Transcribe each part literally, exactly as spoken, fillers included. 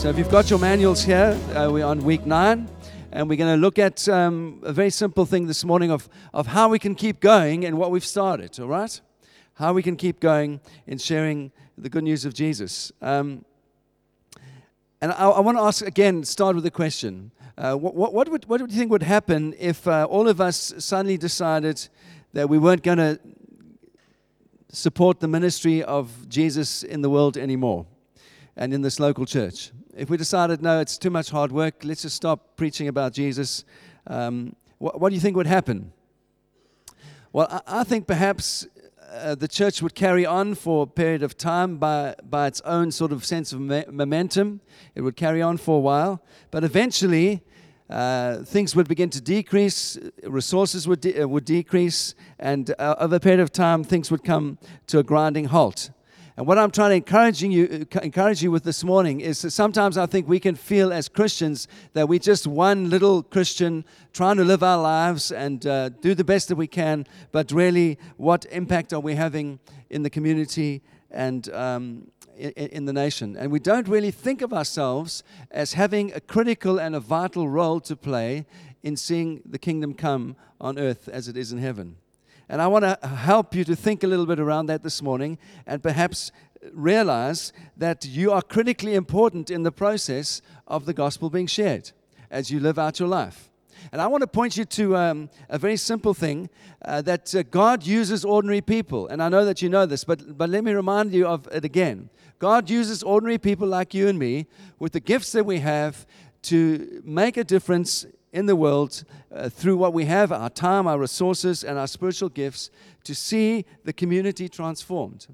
So if you've got your manuals here, uh, we're on week nine, and we're going to look at um, a very simple thing this morning of, of how we can keep going in what we've started, all right? How we can keep going in sharing the good news of Jesus. Um, and I, I want to ask, again, start with a question. Uh, what, what, what, would, what would you think would happen if uh, all of us suddenly decided that we weren't going to support the ministry of Jesus in the world anymore and in this local church? If we decided, no, it's too much hard work, let's just stop preaching about Jesus, um, wh- what do you think would happen? Well, I, I think perhaps uh, the church would carry on for a period of time by, by its own sort of sense of me- momentum. It would carry on for a while, but eventually Uh, things would begin to decrease, resources would de- would decrease, and uh, over a period of time, things would come to a grinding halt. And what I'm trying to encourage you, encourage you with this morning is that sometimes I think we can feel as Christians that we're just one little Christian trying to live our lives and uh, do the best that we can, but really, what impact are we having in the community and um in the nation? And we don't really think of ourselves as having a critical and a vital role to play in seeing the kingdom come on earth as it is in heaven. And I want to help you to think a little bit around that this morning and perhaps realize that you are critically important in the process of the gospel being shared as you live out your life. And I want to point you to um, a very simple thing, uh, that uh, God uses ordinary people. And I know that you know this, but, but let me remind you of it again. God uses ordinary people like you and me with the gifts that we have to make a difference in the world uh, through what we have, our time, our resources, and our spiritual gifts, to see the community transformed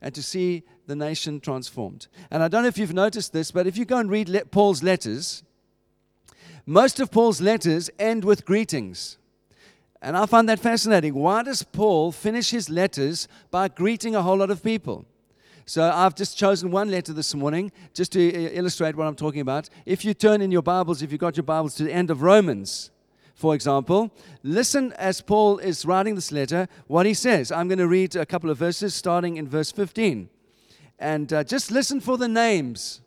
and to see the nation transformed. And I don't know if you've noticed this, but if you go and read le- Paul's letters, most of Paul's letters end with greetings. And I find that fascinating. Why does Paul finish his letters by greeting a whole lot of people? So I've just chosen one letter this morning just to illustrate what I'm talking about. If you turn in your Bibles, if you've got your Bibles, to the end of Romans, for example, listen as Paul is writing this letter, what he says. I'm going to read a couple of verses starting in verse fifteen. And uh, just listen for the names.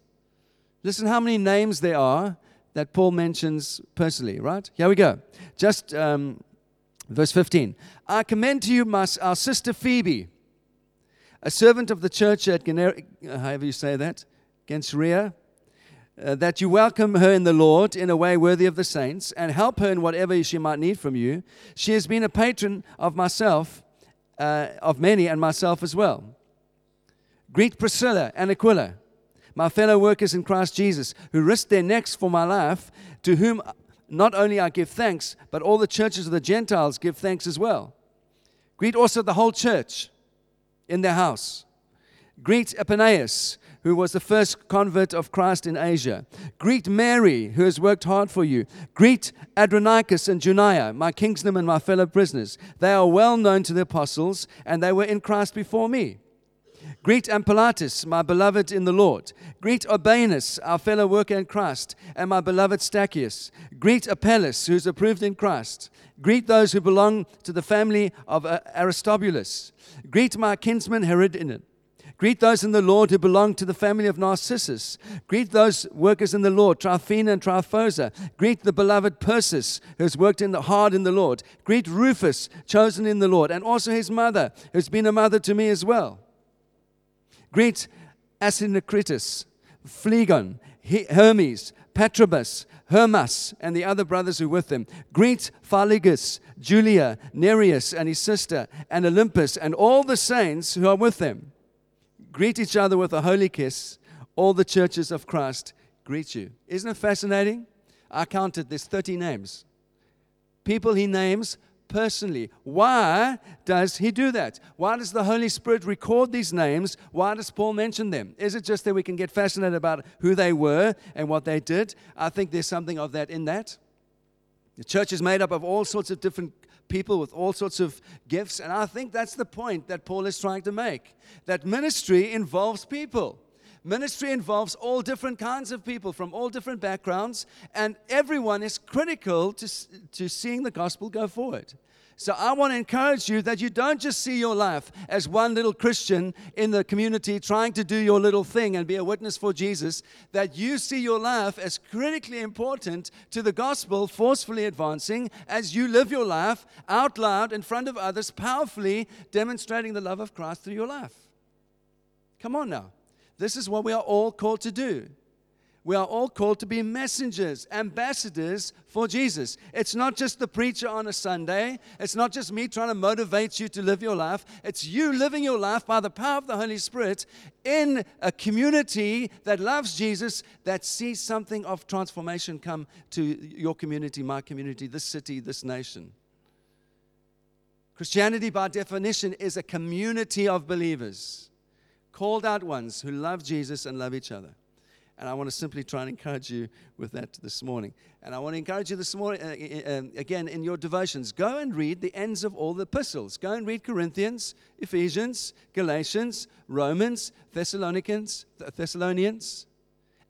Listen how many names there are that Paul mentions personally, right? Here we go. Just um, verse fifteen. I commend to you my, our sister Phoebe, a servant of the church at Genera, however you say that, Gensaria, uh, that you welcome her in the Lord in a way worthy of the saints and help her in whatever she might need from you. She has been a patron of myself, uh, of many, and myself as well. Greet Priscilla and Aquila, my fellow workers in Christ Jesus, who risked their necks for my life, to whom not only I give thanks, but all the churches of the Gentiles give thanks as well. Greet also the whole church in their house. Greet Epaenetus, who was the first convert of Christ in Asia. Greet Mary, who has worked hard for you. Greet Andronicus and Junia, my kinsmen and my fellow prisoners. They are well known to the apostles, and they were in Christ before me. Greet Ampliatus, my beloved in the Lord. Greet Urbanus, our fellow worker in Christ, and my beloved Stachius. Greet Apelles, who is approved in Christ. Greet those who belong to the family of Aristobulus. Greet my kinsman Herodion. Greet those in the Lord who belong to the family of Narcissus. Greet those workers in the Lord, Tryphena and Tryphosa. Greet the beloved Persis, who has worked in the, hard in the Lord. Greet Rufus, chosen in the Lord, and also his mother, who has been a mother to me as well. Greet Asinocritus, Phlegon, Hermes, Patrobus, Hermas, and the other brothers who are with them. Greet Philegus, Julia, Nereus, and his sister, and Olympus, and all the saints who are with them. Greet each other with a holy kiss. All the churches of Christ greet you. Isn't it fascinating? I counted, there's thirty names. People he names personally. Why does he do that? Why does the Holy Spirit record these names? Why does Paul mention them? Is it just that we can get fascinated about who they were and what they did? I think there's something of that in that. The church is made up of all sorts of different people with all sorts of gifts, and I think that's the point that Paul is trying to make, that ministry involves people. Ministry involves all different kinds of people from all different backgrounds, and everyone is critical to, to seeing the gospel go forward. So I want to encourage you that you don't just see your life as one little Christian in the community trying to do your little thing and be a witness for Jesus, that you see your life as critically important to the gospel forcefully advancing as you live your life out loud in front of others, powerfully demonstrating the love of Christ through your life. Come on now. This is what we are all called to do. We are all called to be messengers, ambassadors for Jesus. It's not just the preacher on a Sunday. It's not just me trying to motivate you to live your life. It's you living your life by the power of the Holy Spirit in a community that loves Jesus, that sees something of transformation come to your community, my community, this city, this nation. Christianity, by definition, is a community of believers, called out ones who love Jesus and love each other. And I want to simply try and encourage you with that this morning. And I want to encourage you this morning, uh, uh, again, in your devotions. Go and read the ends of all the epistles. Go and read Corinthians, Ephesians, Galatians, Romans, Thessalonians, Thessalonians,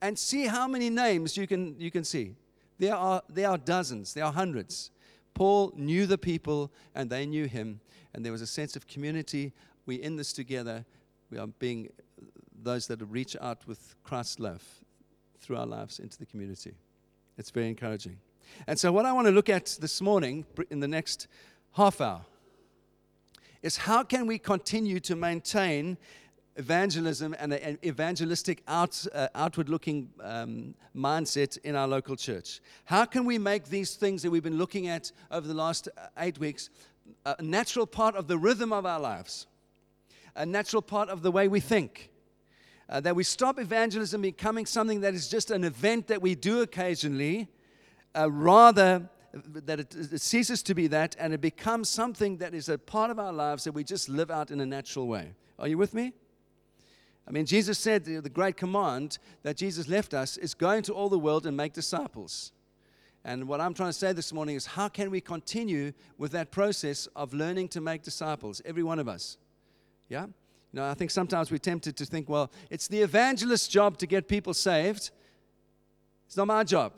and see how many names you can you can see. There are there are dozens, there are hundreds. Paul knew the people, and they knew him, and there was a sense of community. We're in this together. We are being those that reach out with Christ's love through our lives into the community. It's very encouraging. And so what I want to look at this morning in the next half hour is how can we continue to maintain evangelism and an evangelistic out, uh, outward-looking um, mindset in our local church. How can we make these things that we've been looking at over the last eight weeks a natural part of the rhythm of our lives, a natural part of the way we think? Uh, that we stop evangelism becoming something that is just an event that we do occasionally, uh, rather that it, it ceases to be that and it becomes something that is a part of our lives that we just live out in a natural way. Are you with me? I mean, Jesus said the, the great command that Jesus left us is go into all the world and make disciples. And what I'm trying to say this morning is how can we continue with that process of learning to make disciples, every one of us? Yeah? You know, I think sometimes we're tempted to think, well, it's the evangelist's job to get people saved. It's not my job.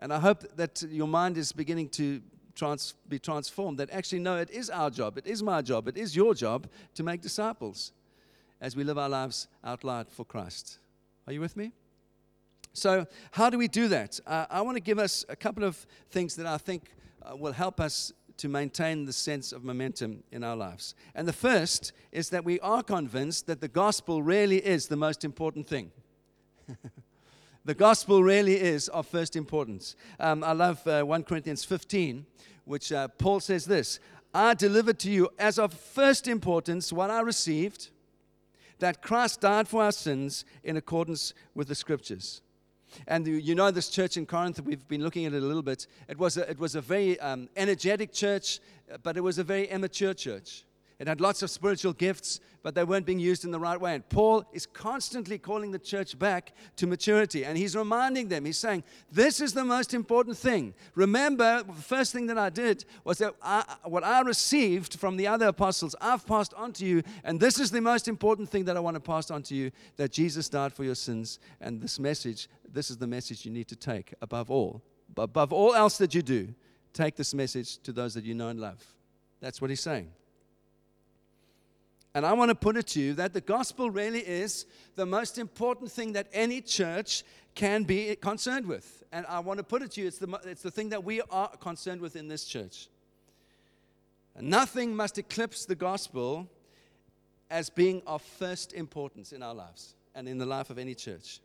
And I hope that your mind is beginning to trans- be transformed, that actually, no, it is our job, it is my job, it is your job to make disciples as we live our lives out loud for Christ. Are you with me? So how do we do that? Uh, I want to give us a couple of things that I think uh, will help us to maintain the sense of momentum in our lives. And the first is that we are convinced that the gospel really is the most important thing. The gospel really is of first importance. Um, I love uh, First Corinthians fifteen, which uh, Paul says this, I delivered to you as of first importance what I received, that Christ died for our sins in accordance with the Scriptures. And you know this church in Corinth, we've been looking at it a little bit. It was a, it was a very um, energetic church, but it was a very immature church. It had lots of spiritual gifts, but they weren't being used in the right way. And Paul is constantly calling the church back to maturity. And he's reminding them, he's saying, this is the most important thing. Remember, the first thing that I did was that I, what I received from the other apostles, I've passed on to you. And this is the most important thing that I want to pass on to you, that Jesus died for your sins. And this message, this is the message you need to take above all. Above all else that you do, take this message to those that you know and love. That's what he's saying. And I want to put it to you that the gospel really is the most important thing that any church can be concerned with. And I want to put it to you, it's the, it's the thing that we are concerned with in this church. And nothing must eclipse the gospel as being of first importance in our lives and in the life of any church.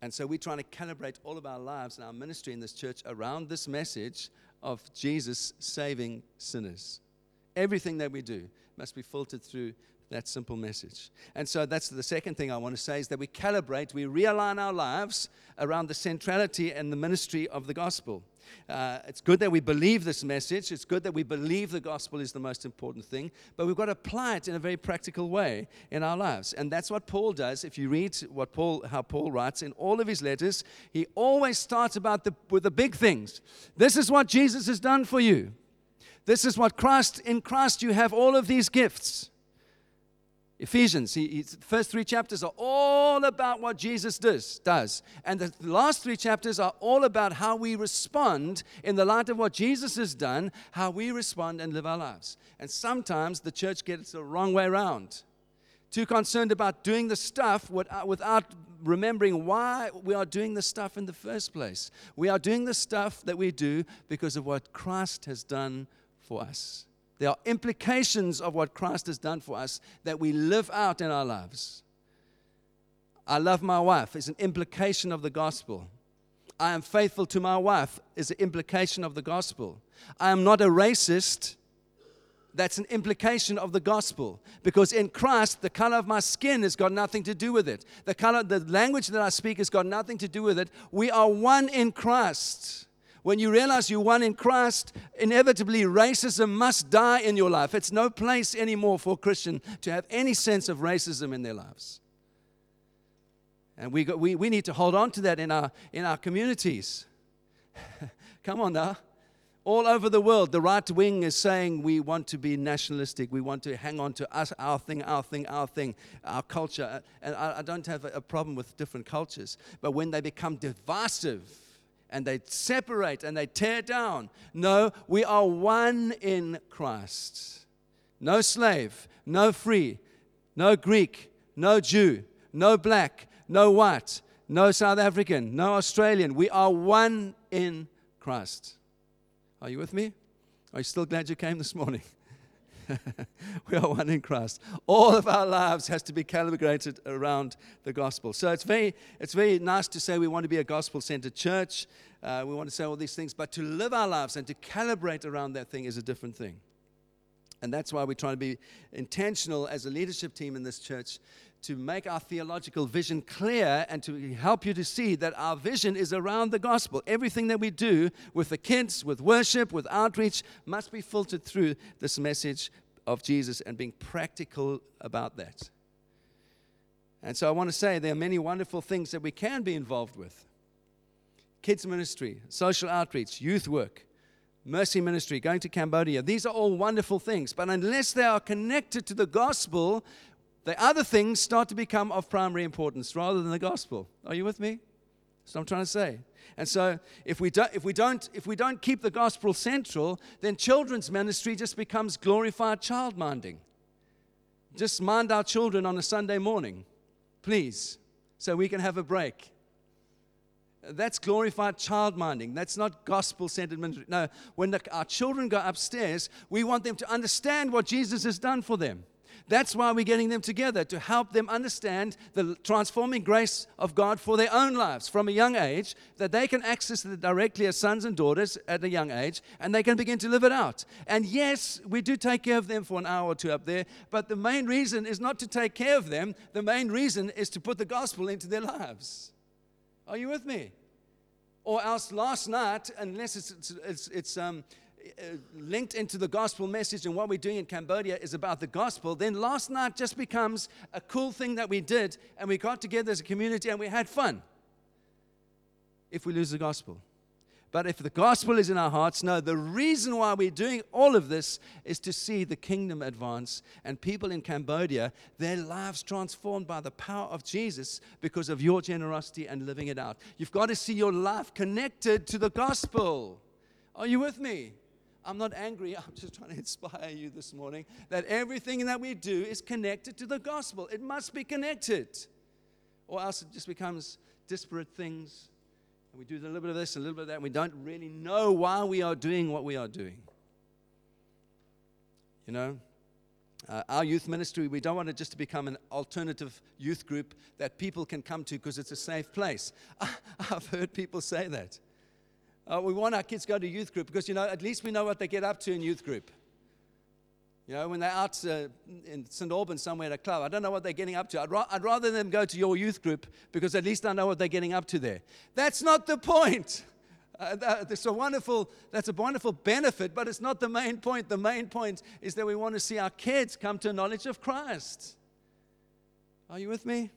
And so we're trying to calibrate all of our lives and our ministry in this church around this message of Jesus saving sinners. Everything that we do must be filtered through that simple message. And so that's the second thing I want to say is that we calibrate, we realign our lives around the centrality and the ministry of the gospel. Uh, it's good that we believe this message. It's good that we believe the gospel is the most important thing, but we've got to apply it in a very practical way in our lives. And that's what Paul does. If you read what Paul, how Paul writes in all of his letters, he always starts about the, with the big things. This is what Jesus has done for you. This is what Christ, in Christ you have all of these gifts. Ephesians, he, he, the first three chapters are all about what Jesus does, does. And the last three chapters are all about how we respond in the light of what Jesus has done, how we respond and live our lives. And sometimes the church gets the wrong way around. Too concerned about doing the stuff without, without remembering why we are doing the stuff in the first place. We are doing the stuff that we do because of what Christ has done for us. There are implications of what Christ has done for us that we live out in our lives. I love my wife is an implication of the gospel. I am faithful to my wife is an implication of the gospel. I am not a racist. That's an implication of the gospel. Because in Christ, the color of my skin has got nothing to do with it. The color, the language that I speak has got nothing to do with it. We are one in Christ. When you realize you're one in Christ, inevitably racism must die in your life. It's no place anymore for a Christian to have any sense of racism in their lives. And we got, we, we need to hold on to that in our, in our communities. Come on now. All over the world, the right wing is saying we want to be nationalistic. We want to hang on to us, our thing, our thing, our thing, our culture. And I, I don't have a problem with different cultures. But when they become divisive, and they separate and they tear down. No, we are one in Christ. No slave, no free, no Greek, no Jew, no black, no white, no South African, no Australian. We are one in Christ. Are you with me? Are you still glad you came this morning? We are one in Christ. All of our lives has to be calibrated around the gospel. So it's very, it's very nice to say we want to be a gospel-centered church. Uh, we want to say all these things, but to live our lives and to calibrate around that thing is a different thing. And that's why we're trying to be intentional as a leadership team in this church to make our theological vision clear and to help you to see that our vision is around the gospel. Everything that we do with the kids, with worship, with outreach, must be filtered through this message of Jesus and being practical about that. And so I want to say there are many wonderful things that we can be involved with. Kids ministry, social outreach, youth work, mercy ministry, going to Cambodia. These are all wonderful things, but unless they are connected to the gospel, the other things start to become of primary importance rather than the gospel. Are you with me? That's what I'm trying to say. And so if we don't if we don't if we don't keep the gospel central, then children's ministry just becomes glorified child minding. Just mind our children on a Sunday morning, please, so we can have a break. That's glorified childminding. That's not gospel-centered ministry. No, when the, our children go upstairs, we want them to understand what Jesus has done for them. That's why we're getting them together, to help them understand the transforming grace of God for their own lives from a young age, that they can access it directly as sons and daughters at a young age, and they can begin to live it out. And yes, we do take care of them for an hour or two up there, but the main reason is not to take care of them. The main reason is to put the gospel into their lives. Are you with me? Or else last night, unless it's, it's, it's, it's um, linked into the gospel message and what we're doing in Cambodia is about the gospel, then last night just becomes a cool thing that we did and we got together as a community and we had fun. If we lose the gospel. But if the gospel is in our hearts, no, the reason why we're doing all of this is to see the kingdom advance and people in Cambodia, their lives transformed by the power of Jesus because of your generosity and living it out. You've got to see your life connected to the gospel. Are you with me? I'm not angry. I'm just trying to inspire you this morning that everything that we do is connected to the gospel. It must be connected, or else it just becomes disparate things. We do a little bit of this, a little bit of that, and we don't really know why we are doing what we are doing. You know, uh, our youth ministry, we don't want it just to become an alternative youth group that people can come to because it's a safe place. I, I've heard people say that. Uh, we want our kids to go to youth group because, you know, at least we know what they get up to in youth group. You know, when they're out uh, in Saint Albans somewhere at a club, I don't know what they're getting up to. I'd, ra- I'd rather them go to your youth group because at least I know what they're getting up to there. That's not the point. Uh, that, that's, a wonderful, that's a wonderful benefit, but it's not the main point. The main point is that we want to see our kids come to a knowledge of Christ. Are you with me?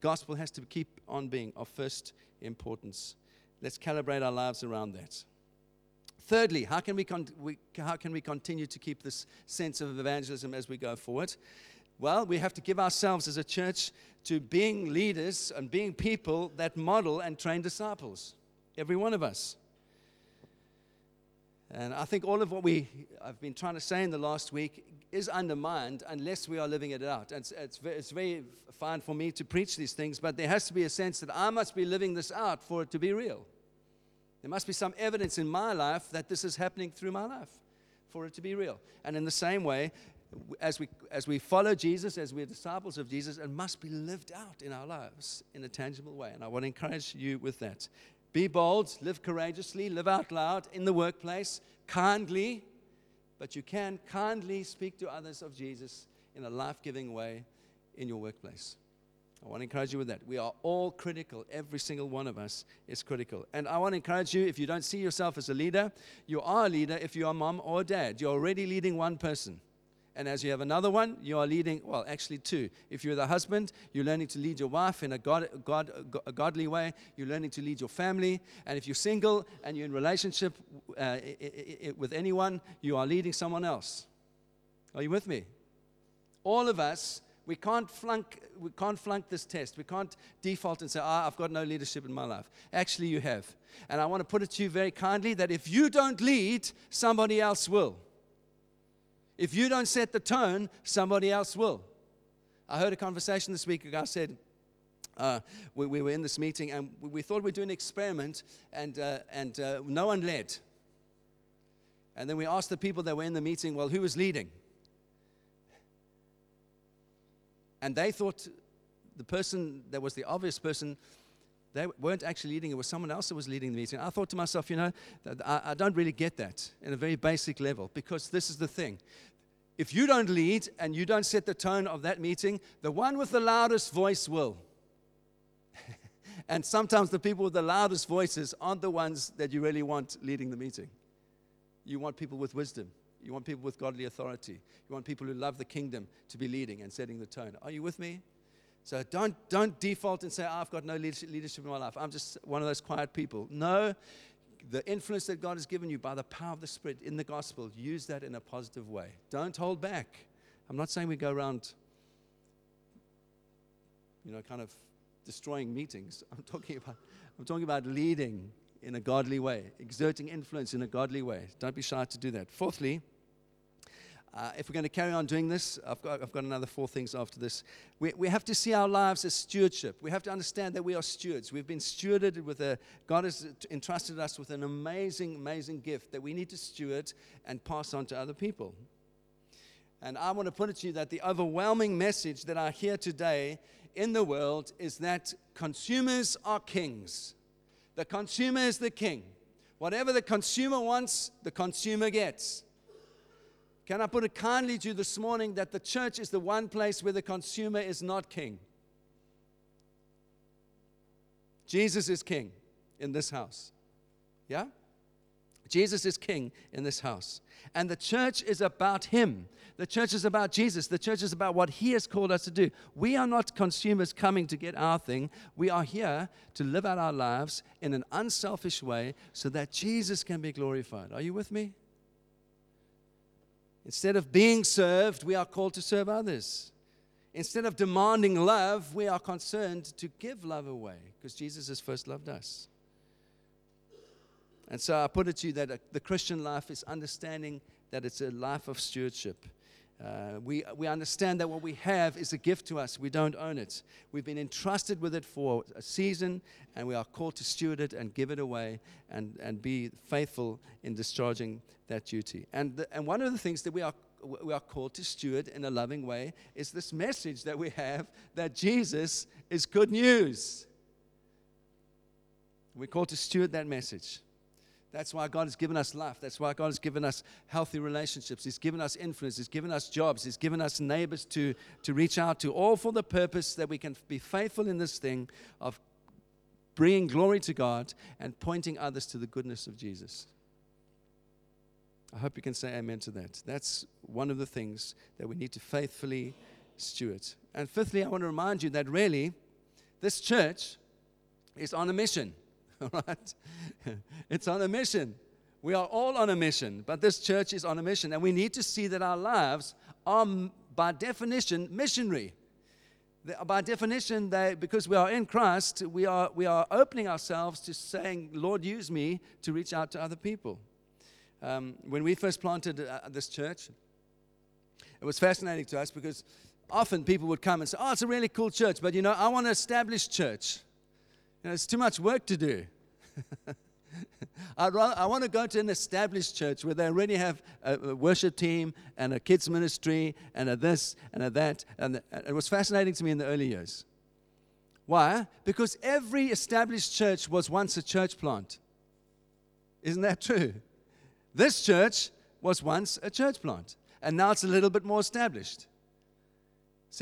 Gospel has to keep on being of first importance. Let's calibrate our lives around that. Thirdly, how can we, con- we how can we continue to keep this sense of evangelism as we go forward? Well, we have to give ourselves as a church to being leaders and being people that model and train disciples, every one of us. And I think all of what we I've been trying to say in the last week is undermined unless we are living it out. And it's, it's, it's very fine for me to preach these things, but there has to be a sense that I must be living this out for it to be real. There must be some evidence in my life that this is happening through my life for it to be real. And in the same way, as we as we follow Jesus, as we are disciples of Jesus, it must be lived out in our lives in a tangible way. And I want to encourage you with that. Be bold, live courageously, live out loud in the workplace, kindly, but you can kindly speak to others of Jesus in a life-giving way in your workplace. I want to encourage you with that. We are all critical. Every single one of us is critical. And I want to encourage you, if you don't see yourself as a leader, you are a leader if you are a mom or a dad. You're already leading one person. And as you have another one, you are leading, well, actually two. If you're the husband, you're learning to lead your wife in a, God, God, a godly way. You're learning to lead your family. And if you're single and you're in relationship uh, I- I- I- with anyone, you are leading someone else. Are you with me? All of us. We can't flunk we can't flunk this test. We can't default and say, ah, I've got no leadership in my life. Actually, you have. And I want to put it to you very kindly that if you don't lead, somebody else will. If you don't set the tone, somebody else will. I heard a conversation this week. A guy said, uh, we, we were in this meeting, and we thought we'd do an experiment, and, uh, and uh, no one led. And then we asked the people that were in the meeting, well, who was leading? And they thought the person that was the obvious person, they weren't actually leading. It was someone else that was leading the meeting. I thought to myself, you know, I don't really get that in a very basic level, because this is the thing. If you don't lead and you don't set the tone of that meeting, the one with the loudest voice will. And sometimes the people with the loudest voices aren't the ones that you really want leading the meeting. You want people with wisdom. You want people with godly authority. You want people who love the kingdom to be leading and setting the tone. Are you with me? So don't don't default and say, oh, I've got no leadership in my life. I'm just one of those quiet people. No, the influence that God has given you by the power of the Spirit in the gospel, use that in a positive way. Don't hold back. I'm not saying we go around, you know, kind of destroying meetings. I'm talking about I'm talking about leading in a godly way, exerting influence in a godly way. Don't be shy to do that. Fourthly, Uh, if we're going to carry on doing this, I've got, I've got another four things after this. We, we have to see our lives as stewardship. We have to understand that we are stewards. We've been stewarded with a, God has entrusted us with an amazing, amazing gift that we need to steward and pass on to other people. And I want to put it to you that the overwhelming message that I hear today in the world is that consumers are kings. The consumer is the king. Whatever the consumer wants, the consumer gets. Can I put it kindly to you this morning that the church is the one place where the consumer is not king? Jesus is king in this house. Yeah? Jesus is king in this house. And the church is about him. The church is about Jesus. The church is about what he has called us to do. We are not consumers coming to get our thing. We are here to live out our lives in an unselfish way so that Jesus can be glorified. Are you with me? Instead of being served, we are called to serve others. Instead of demanding love, we are concerned to give love away because Jesus has first loved us. And so I put it to you that the Christian life is understanding that it's a life of stewardship. Uh, we, we understand that what we have is a gift to us. We don't own it. We've been entrusted with it for a season, and we are called to steward it and give it away and, and be faithful in discharging that duty. And the, and one of the things that we are we are called to steward in a loving way is this message that we have that Jesus is good news. We're called to steward that message. That's why God has given us life. That's why God has given us healthy relationships. He's given us influence. He's given us jobs. He's given us neighbors to, to reach out to, all for the purpose that we can be faithful in this thing of bringing glory to God and pointing others to the goodness of Jesus. I hope you can say amen to that. That's one of the things that we need to faithfully steward. And fifthly, I want to remind you that really, this church is on a mission. All right, it's on a mission. We are all on a mission, but this church is on a mission, and we need to see that our lives are, by definition, missionary. By definition, they, because we are in Christ, we are, we are opening ourselves to saying, Lord, use me to reach out to other people. Um, when we first planted uh, this church, it was fascinating to us because often people would come and say, oh, it's a really cool church, but, you know, I want to establish church. You know, it's too much work to do. I'd rather, I want to go to an established church where they already have a, a worship team and a kids ministry and a this and a that. And, the, and it was fascinating to me in the early years. Why? Because every established church was once a church plant. Isn't that true? This church was once a church plant, and now it's a little bit more established.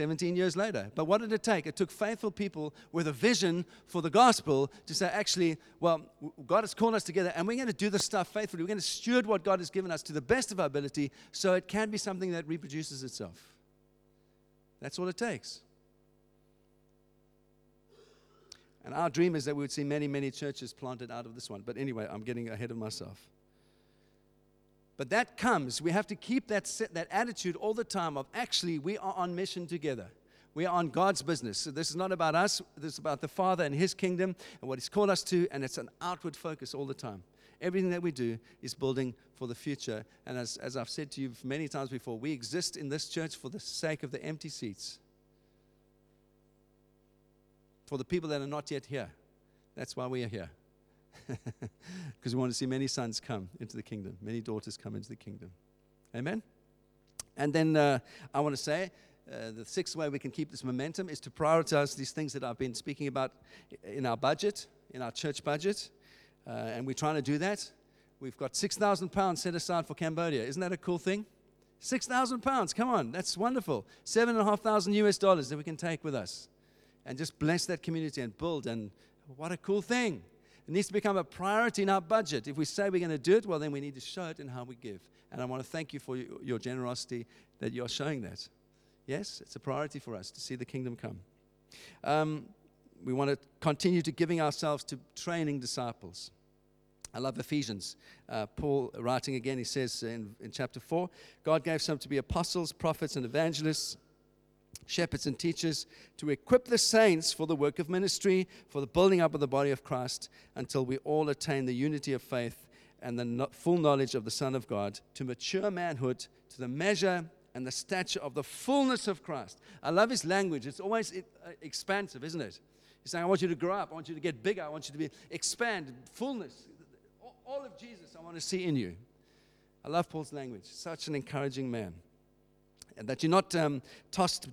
seventeen years later. But what did it take? It took faithful people with a vision for the gospel to say, actually, well, God has called us together, and we're going to do this stuff faithfully. We're going to steward what God has given us to the best of our ability so it can be something that reproduces itself. That's all it takes. And our dream is that we would see many, many churches planted out of this one. But anyway, I'm getting ahead of myself. But that comes, we have to keep that set, that attitude all the time of actually we are on mission together. We are on God's business. So this is not about us, this is about the Father and His kingdom and what He's called us to, and it's an outward focus all the time. Everything that we do is building for the future. And as, as I've said to you many times before, we exist in this church for the sake of the empty seats. For the people that are not yet here. That's why we are here. Because we want to see many sons come into the kingdom, many daughters come into the kingdom. Amen? And then uh, I want to say uh, the sixth way we can keep this momentum is to prioritize these things that I've been speaking about in our budget, in our church budget. Uh, and we're trying to do that. We've got six thousand pounds set aside for Cambodia. Isn't that a cool thing? six thousand pounds, come on, that's wonderful. seven thousand five hundred U S dollars that we can take with us and just bless that community and build. And what a cool thing. It needs to become a priority in our budget. If we say we're going to do it, well, then we need to show it in how we give. And I want to thank you for your generosity that you're showing that. Yes, it's a priority for us to see the kingdom come. Um, we want to continue to giving ourselves to training disciples. I love Ephesians. Uh, Paul writing again, he says in, in chapter four, God gave some to be apostles, prophets, and evangelists, shepherds and teachers, to equip the saints for the work of ministry, for the building up of the body of Christ, until we all attain the unity of faith and the full knowledge of the Son of God, to mature manhood, to the measure and the stature of the fullness of Christ. I love his language. It's always expansive, isn't it? He's saying, I want you to grow up. I want you to get bigger. I want you to be expand, fullness. All of Jesus I want to see in you. I love Paul's language. Such an encouraging man. And that you're not um, tossed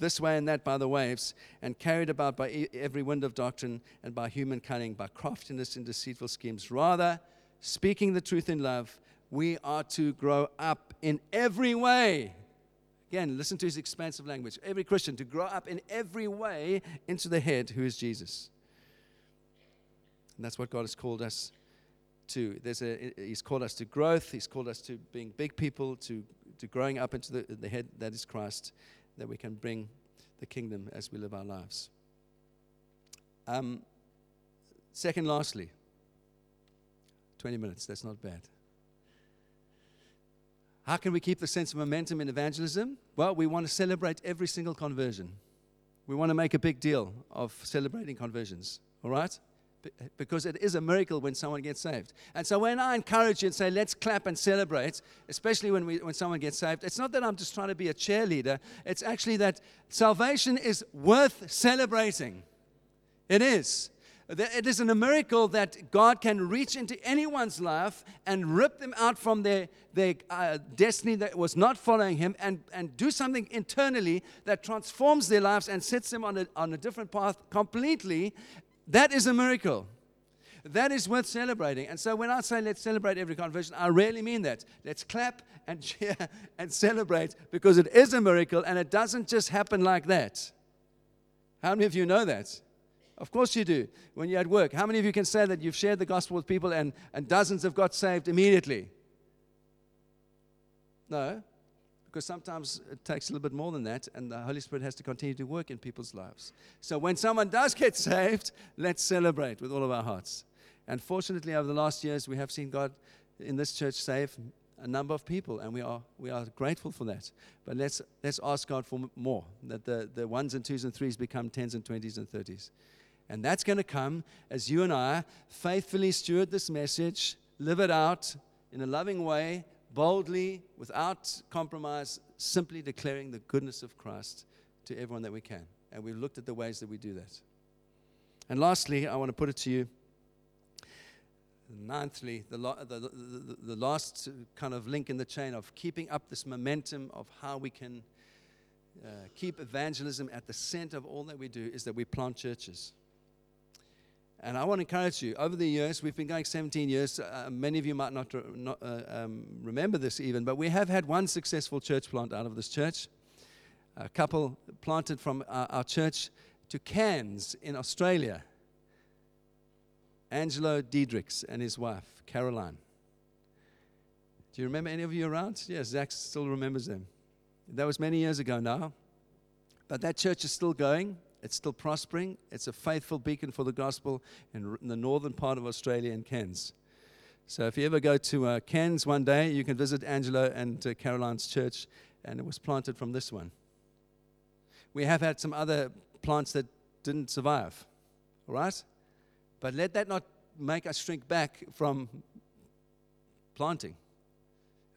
this way and that by the waves and carried about by e- every wind of doctrine and by human cunning, by craftiness and deceitful schemes. Rather, speaking the truth in love, we are to grow up in every way. Again, listen to his expansive language. Every Christian to grow up in every way into the head who is Jesus. And that's what God has called us to. There's a, he's called us to growth. He's called us to being big people, to to growing up into the, the head that is Christ, that we can bring the kingdom as we live our lives. Um, second, lastly, twenty minutes, that's not bad. How can we keep the sense of momentum in evangelism? Well, we want to celebrate every single conversion. We want to make a big deal of celebrating conversions, all right? Because it is a miracle when someone gets saved. And so when I encourage you and say, let's clap and celebrate, especially when we when someone gets saved, it's not that I'm just trying to be a cheerleader. It's actually that salvation is worth celebrating. It is. It is a miracle that God can reach into anyone's life and rip them out from their, their uh, destiny that was not following Him and, and do something internally that transforms their lives and sets them on a, on a different path completely. That is a miracle. That is worth celebrating. And so when I say let's celebrate every conversion, I really mean that. Let's clap and cheer and celebrate because it is a miracle and it doesn't just happen like that. How many of you know that? Of course you do. When you're at work, how many of you can say that you've shared the gospel with people and, and dozens have got saved immediately? No, because sometimes it takes a little bit more than that, and the Holy Spirit has to continue to work in people's lives. So when someone does get saved, let's celebrate with all of our hearts. And fortunately, over the last years, we have seen God in this church save a number of people, and we are we are grateful for that. But let's let's ask God for more, that the, the ones and twos and threes become tens and twenties and thirties. And that's going to come as you and I faithfully steward this message, live it out in a loving way, boldly, without compromise, simply declaring the goodness of Christ to everyone that we can. And we've looked at the ways that we do that. And lastly, I want to put it to you, ninthly, the, lo- the, the, the last kind of link in the chain of keeping up this momentum of how we can uh, keep evangelism at the center of all that we do is that we plant churches. And I want to encourage you, over the years, we've been going seventeen years, uh, many of you might not, re- not uh, um, remember this even, but we have had one successful church plant out of this church. A couple planted from our, our church to Cairns in Australia. Angelo Diedrichs and his wife, Caroline. Do you remember any of you around? Yes, Zach still remembers them. That was many years ago now. But that church is still going. It's still prospering. It's a faithful beacon for the gospel in, in the northern part of Australia in Cairns. So if you ever go to uh, Cairns one day, you can visit Angelo and uh, Caroline's church, and it was planted from this one. We have had some other plants that didn't survive, all right? But let that not make us shrink back from planting.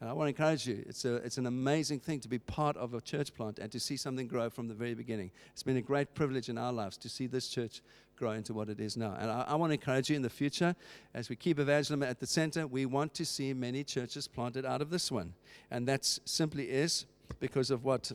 And I want to encourage you. It's a, it's an amazing thing to be part of a church plant and to see something grow from the very beginning. It's been a great privilege in our lives to see this church grow into what it is now. And I, I want to encourage you in the future, as we keep evangelism at the center, we want to see many churches planted out of this one. And that simply is because of what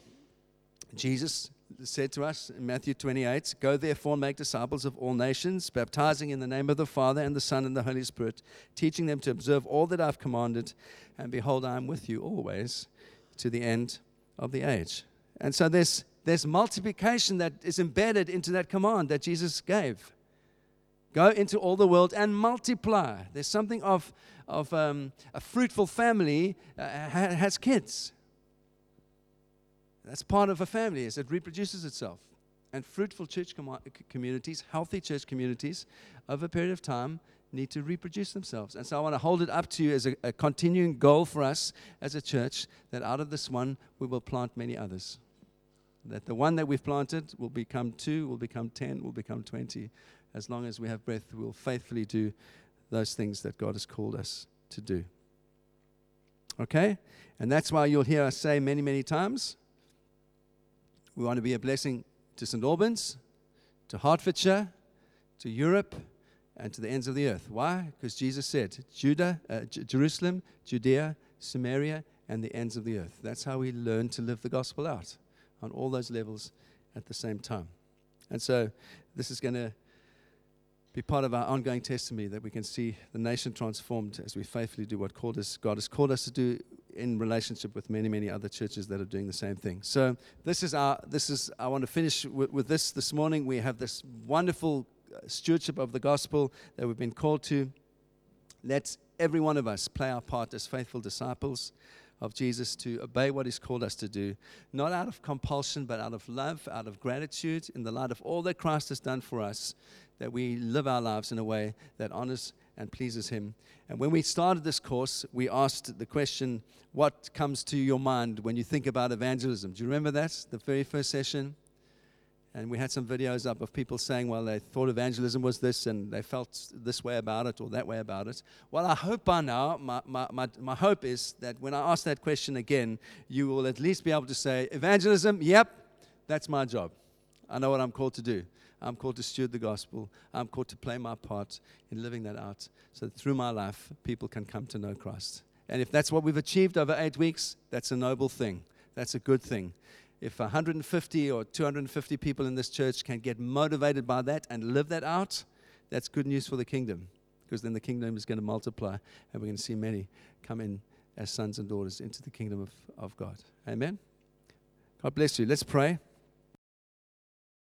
Jesus said to us in Matthew twenty-eight, "Go therefore and make disciples of all nations, baptizing in the name of the Father and the Son and the Holy Spirit, teaching them to observe all that I've commanded, and behold, I am with you always to the end of the age." And so there's, there's multiplication that is embedded into that command that Jesus gave. Go into all the world and multiply. There's something of, of um, a fruitful family uh, has kids. That's part of a family, is it reproduces itself. And fruitful church com- communities, healthy church communities, over a period of time, need to reproduce themselves. And so I want to hold it up to you as a, a continuing goal for us as a church, that out of this one, we will plant many others. That the one that we've planted will become two, will become ten, will become twenty. As long as we have breath, we'll faithfully do those things that God has called us to do. Okay? And that's why you'll hear us say many, many times, we want to be a blessing to Saint Albans, to Hertfordshire, to Europe, and to the ends of the earth. Why? Because Jesus said, Judah, uh, J- Jerusalem, Judea, Samaria, and the ends of the earth. That's how we learn to live the gospel out on all those levels at the same time. And so this is going to be part of our ongoing testimony, that we can see the nation transformed as we faithfully do what called us, God has called us to do, in relationship with many, many other churches that are doing the same thing. So this is our, this is, I want to finish with, with this this morning. We have this wonderful stewardship of the gospel that we've been called to. Let's, every one of us, play our part as faithful disciples of Jesus to obey what he's called us to do, not out of compulsion, but out of love, out of gratitude, in the light of all that Christ has done for us, that we live our lives in a way that honors and pleases him. And when we started this course, we asked the question, what comes to your mind when you think about evangelism? Do you remember that, the very first session? And we had some videos up of people saying, well, they thought evangelism was this, and they felt this way about it or that way about it. Well, I hope by now, my, my, my, my hope is that when I ask that question again, you will at least be able to say, evangelism, yep, that's my job. I know what I'm called to do. I'm called to steward the gospel. I'm called to play my part in living that out so that through my life, people can come to know Christ. And if that's what we've achieved over eight weeks, that's a noble thing. That's a good thing. If one hundred fifty or two hundred fifty people in this church can get motivated by that and live that out, that's good news for the kingdom, because then the kingdom is going to multiply, and we're going to see many come in as sons and daughters into the kingdom of, of God. Amen? God bless you. Let's pray.